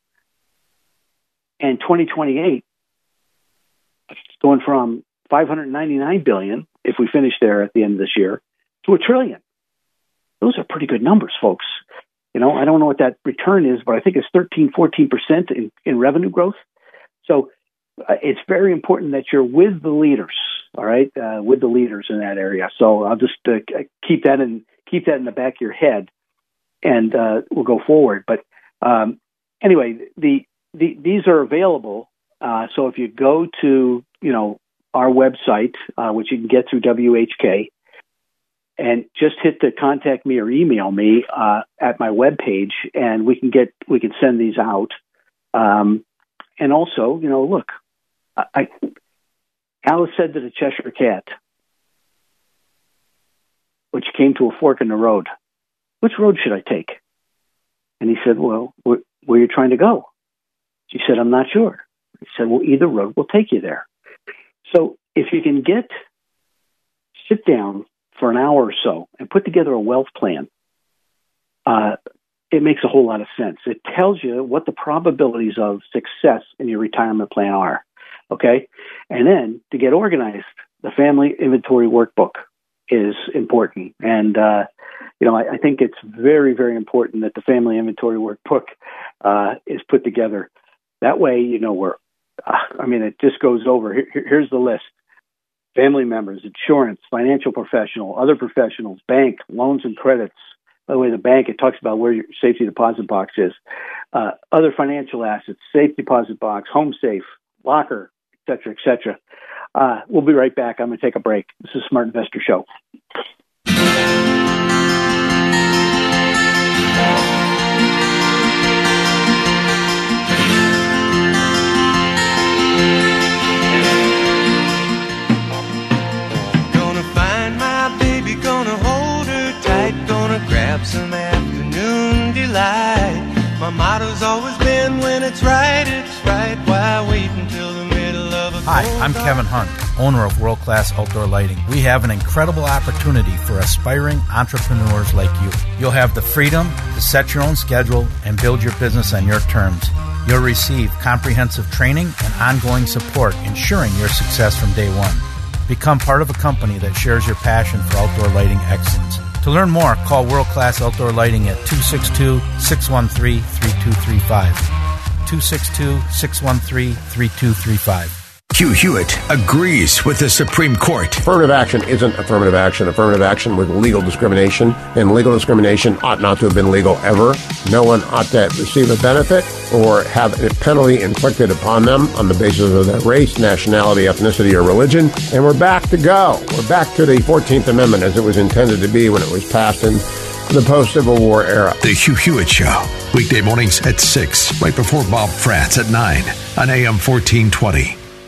and twenty twenty-eight, it's going from five hundred ninety-nine billion dollars, if we finish there at the end of this year, to a trillion. Those are pretty good numbers, folks. You know, I don't know what that return is, but I think it's thirteen, fourteen percent in, in revenue growth. So uh, it's very important that you're with the leaders. All right, uh, with the leaders in that area. So I'll just uh, keep that in keep that in the back of your head, and uh, we'll go forward. But um, anyway, the, the these are available. Uh, so if you go to you know our website, uh, which you can get through W H K, and just hit the contact me or email me uh, at my webpage, and we can get we can send these out. Um, and also, you know, look, I. I Alice said to the Cheshire Cat, which came to a fork in the road, which road should I take? And he said, well, wh- where are you trying to go? She said, I'm not sure. He said, well, either road will take you there. So if you can get, sit down for an hour or so and put together a wealth plan, uh, it makes a whole lot of sense. It tells you what the probabilities of success in your retirement plan are, okay? And then to get organized, the family inventory workbook is important. And, uh, you know, I, I think it's very, very important that the family inventory workbook uh, is put together. That way, you know, we're, uh, I mean, it just goes over. Here, here's the list. Family members, insurance, financial professional, other professionals, bank, loans and credits. By the way, the bank, it talks about where your safety deposit box is. Uh, other financial assets, safe deposit box, home safe, locker, et cetera, et cetera. Uh, we'll be right back. I'm going to take a break. This is Smart Investor Show. Gonna find my baby, gonna hold her tight, gonna grab some afternoon delight. My motto's always been, when it's right, it's right. Why wait until the middle of a... Hi, I'm Kevin Hunt, owner of World Class Outdoor Lighting. We have an incredible opportunity for aspiring entrepreneurs like you. You'll have the freedom to set your own schedule and build your business on your terms. You'll receive comprehensive training and ongoing support, ensuring your success from day one. Become part of a company that shares your passion for outdoor lighting excellence. To learn more, call World Class Outdoor Lighting at two six two, six one three, three two three five. two six two, six one three, three two three five. Hugh Hewitt agrees with the Supreme Court. Affirmative action isn't affirmative action. Affirmative action was legal discrimination, and legal discrimination ought not to have been legal ever. No one ought to receive a benefit or have a penalty inflicted upon them on the basis of their race, nationality, ethnicity, or religion. And we're back to go. We're back to the fourteenth Amendment as it was intended to be when it was passed in the post-Civil War era. The Hugh Hewitt Show, weekday mornings at six, right before Bob France at nine on A M fourteen twenty.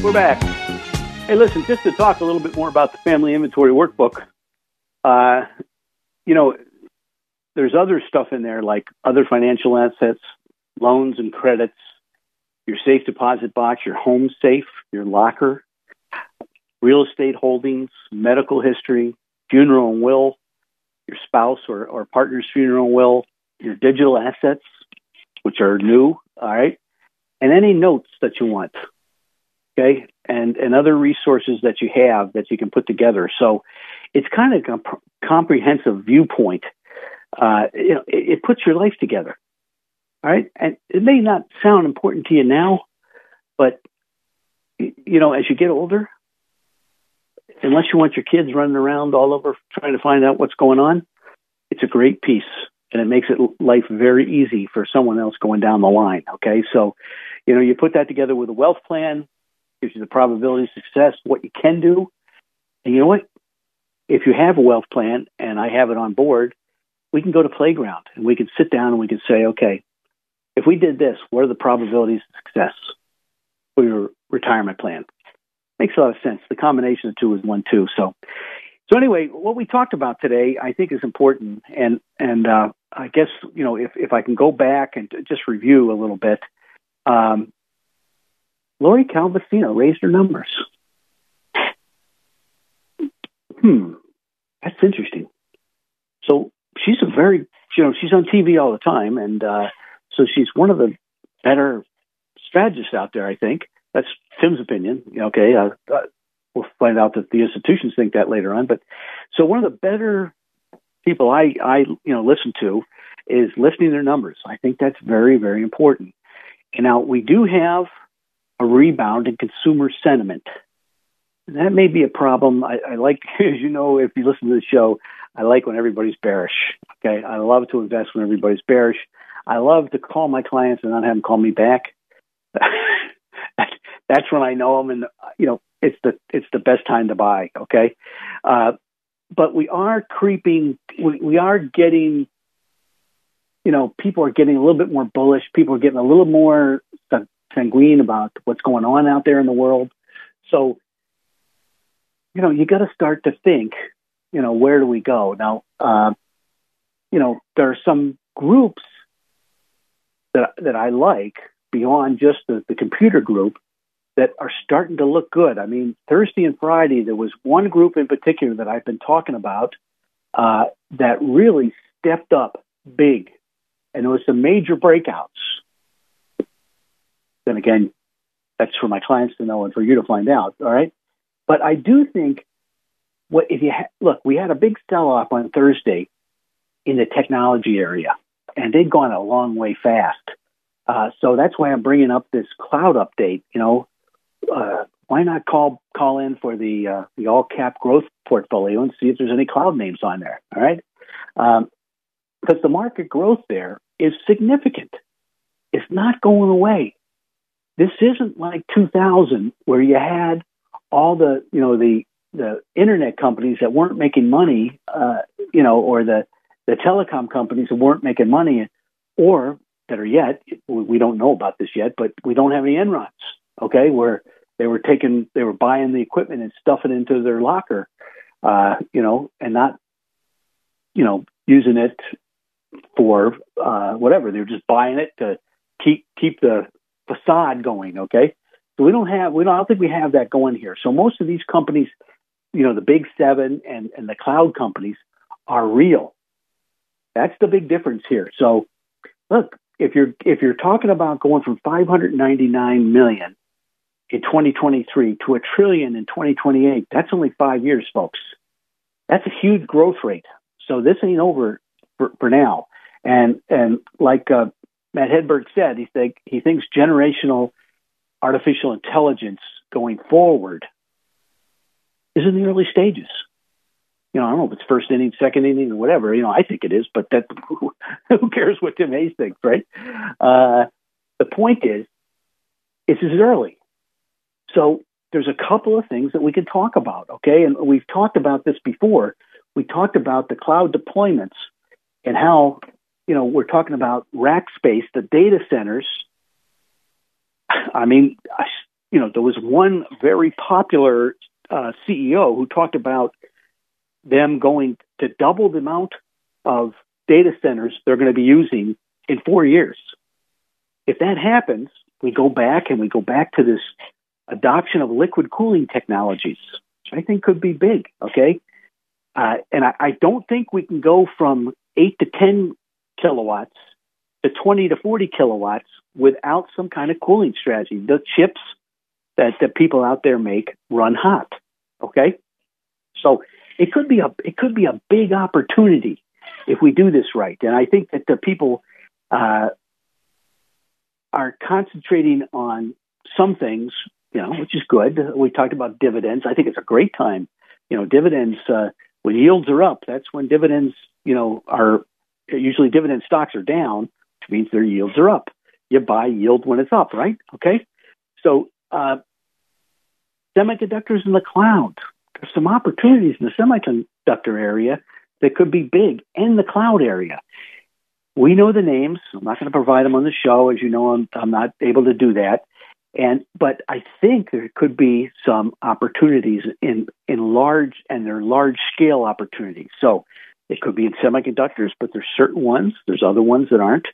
We're back. Hey, listen, just to talk a little bit more about the family inventory workbook, uh, you know, there's other stuff in there like other financial assets, loans and credits, your safe deposit box, your home safe, your locker, real estate holdings, medical history, funeral and will, your spouse or, or partner's funeral and will, your digital assets, which are new, all right, and any notes that you want. Okay, and, and other resources that you have that you can put together. So it's kind of a comp- comprehensive viewpoint. Uh, you know, it, it puts your life together, all right? And it may not sound important to you now, but, you know, as you get older, unless you want your kids running around all over trying to find out what's going on, it's a great piece, and it makes it life very easy for someone else going down the line, okay? So, you know, you put that together with a wealth plan, gives you the probability of success, what you can do. And you know what? If you have a wealth plan and I have it on board, we can go to playground and we can sit down and we can say, okay, if we did this, what are the probabilities of success for your retirement plan? Makes a lot of sense. The combination of two is one, two. So, so anyway, what we talked about today, I think is important. And, and, uh, I guess, you know, if, if I can go back and just review a little bit, um, Lori Calvasina raised her numbers. Hmm, that's interesting. So she's a very, you know, she's on T V all the time, and uh, so she's one of the better strategists out there, I think. That's Tim's opinion. Okay, uh, uh, we'll find out that the institutions think that later on. But so one of the better people I, I you know, listen to is listening to their numbers. I think that's very, very important. And now we do have a rebound in consumer sentiment. And that may be a problem. I, I like, as you know, if you listen to the show, I like when everybody's bearish. Okay, I love to invest when everybody's bearish. I love to call my clients and not have them call me back. That's when I know them, and you know it's the it's the best time to buy. Okay, uh, but we are creeping. We, we are getting. You know, people are getting a little bit more bullish. People are getting a little more sanguine about what's going on out there in the world. So, you know, you got to start to think. You know, where do we go now? Uh, you know, there are some groups that that I like beyond just the, the computer group that are starting to look good. I mean, Thursday and Friday, there was one group in particular that I've been talking about uh, that really stepped up big, and it was some major breakouts. Then again, that's for my clients to know and for you to find out. All right, but I do think. What if you ha- look? We had a big sell-off on Thursday in the technology area, and they'd gone a long way fast. Uh, so that's why I'm bringing up this cloud update. You know, uh, why not call call in for the uh, the all cap growth portfolio and see if there's any cloud names on there? All right, because um, the market growth there is significant. It's not going away. This isn't like two thousand where you had all the you know the the internet companies that weren't making money, uh, you know, or the, the telecom companies that weren't making money or that are yet, we don't know about this yet, but we don't have any Enrons. Okay. Where they were taking, they were buying the equipment and stuffing it into their locker, uh, you know, and not, you know, using it for, uh, whatever. They're just buying it to keep, keep the facade going. Okay. So we don't have, we don't, I don't think we have that going here. So most of these companies, you know, the big seven and, and the cloud companies are real. That's the big difference here. So look, if you're, if you're talking about going from five hundred ninety-nine million in twenty twenty-three to a trillion in twenty twenty-eight, that's only five years, folks. That's a huge growth rate. So this ain't over for, for now. And, and like uh, Matt Hedberg said, he think, he thinks generational artificial intelligence going forward is in the early stages. You know, I don't know if it's first inning, second inning, or whatever. You know, I think it is, but that who cares what Tim Hayes thinks, right? Uh, the point is, it's as early. So there's a couple of things that we can talk about, okay? And we've talked about this before. We talked about the cloud deployments and how, you know, we're talking about Rackspace, the data centers. I mean, you know, there was one very popular Uh, C E O who talked about them going to double the amount of data centers they're going to be using in four years. If that happens, we go back and we go back to this adoption of liquid cooling technologies, which I think could be big. Okay. Uh, and I, I don't think we can go from eight to ten kilowatts to twenty to forty kilowatts without some kind of cooling strategy. The chips that the people out there make run hot. Okay. So it could be a, it could be a big opportunity if we do this right. And I think that the people uh, are concentrating on some things, you know, which is good. We talked about dividends. I think it's a great time, you know, dividends, uh, when yields are up, that's when dividends, you know, are usually dividend stocks are down, which means their yields are up. You buy yield when it's up, right? Okay. So, uh, semiconductors in the cloud. There's some opportunities in the semiconductor area that could be big in the cloud area. We know the names. I'm not going to provide them on the show. As you know, I'm, I'm not able to do that. And but I think there could be some opportunities in, in large, and they're large-scale opportunities. So it could be in semiconductors, but there's certain ones. There's other ones that aren't.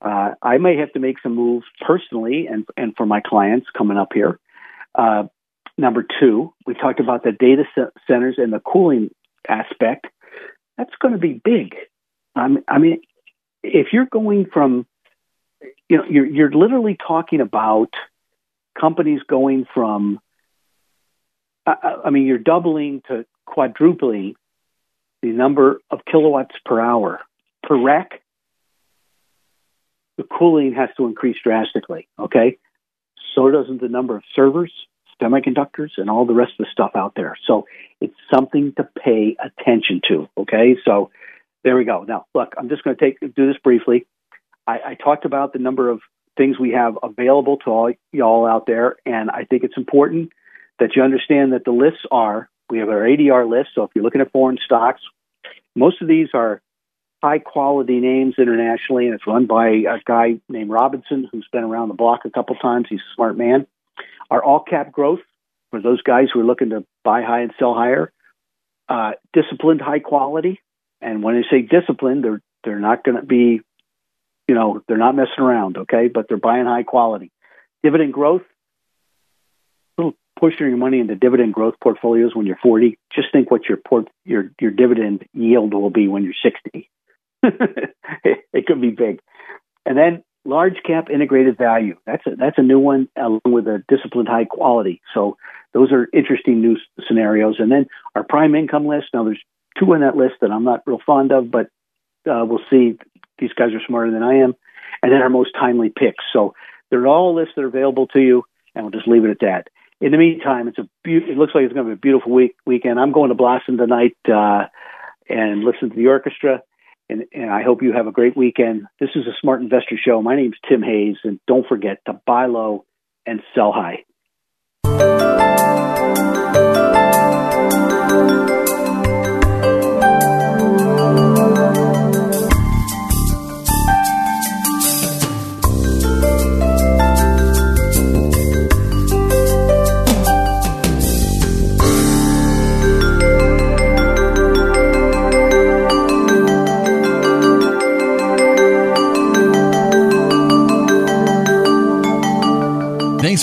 Uh, I may have to make some moves personally and, and for my clients coming up here. Uh, number two, we talked about the data centers and the cooling aspect. That's going to be big. Um, I mean, if you're going from, you know, you're, you're literally talking about companies going from, I, I mean, you're doubling to quadrupling the number of kilowatts per hour per rack. The cooling has to increase drastically, okay? So doesn't the number of servers, semiconductors, and all the rest of the stuff out there. So it's something to pay attention to, okay? So there we go. Now, look, I'm just going to take do this briefly. I, I talked about the number of things we have available to all y'all out there, and I think it's important that you understand that the lists are, we have our A D R list, so if you're looking at foreign stocks, most of these are high-quality names internationally, and it's run by a guy named Robinson, who's been around the block a couple times. He's a smart man. Our all-cap growth, for those guys who are looking to buy high and sell higher, uh, disciplined high quality. And when I say disciplined, they're they're not going to be, you know, they're not messing around, okay? But they're buying high quality. Dividend growth, a little pushing your money into dividend growth portfolios when you're forty. Just think what your port, your your dividend yield will be when you're sixty. it, it could be big. And then large cap integrated value. That's a, that's a new one along with a disciplined high quality. So those are interesting new scenarios. And then our prime income list. Now there's two on that list that I'm not real fond of, but uh, we'll see. These guys are smarter than I am. And then our most timely picks. So they're all lists that are available to you, and we'll just leave it at that. In the meantime, it's a be- it looks like it's going to be a beautiful week- weekend. I'm going to Blossom tonight uh, and listen to the orchestra. And, and I hope you have a great weekend. This is a Smart Investor Show. My name's Tim Hayes, and don't forget to buy low and sell high. Thanks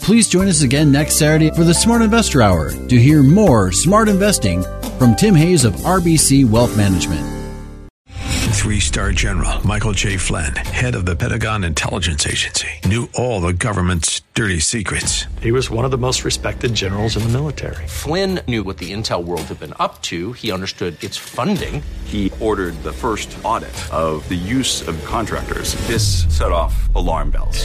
Please join us again next Saturday for the Smart Investor Hour to hear more smart investing from Tim Hayes of R B C Wealth Management. Three-star General Michael J. Flynn, head of the Pentagon Intelligence Agency, knew all the government's dirty secrets. He was one of the most respected generals in the military. Flynn knew what the intel world had been up to. He understood its funding. He ordered the first audit of the use of contractors. This set off alarm bells.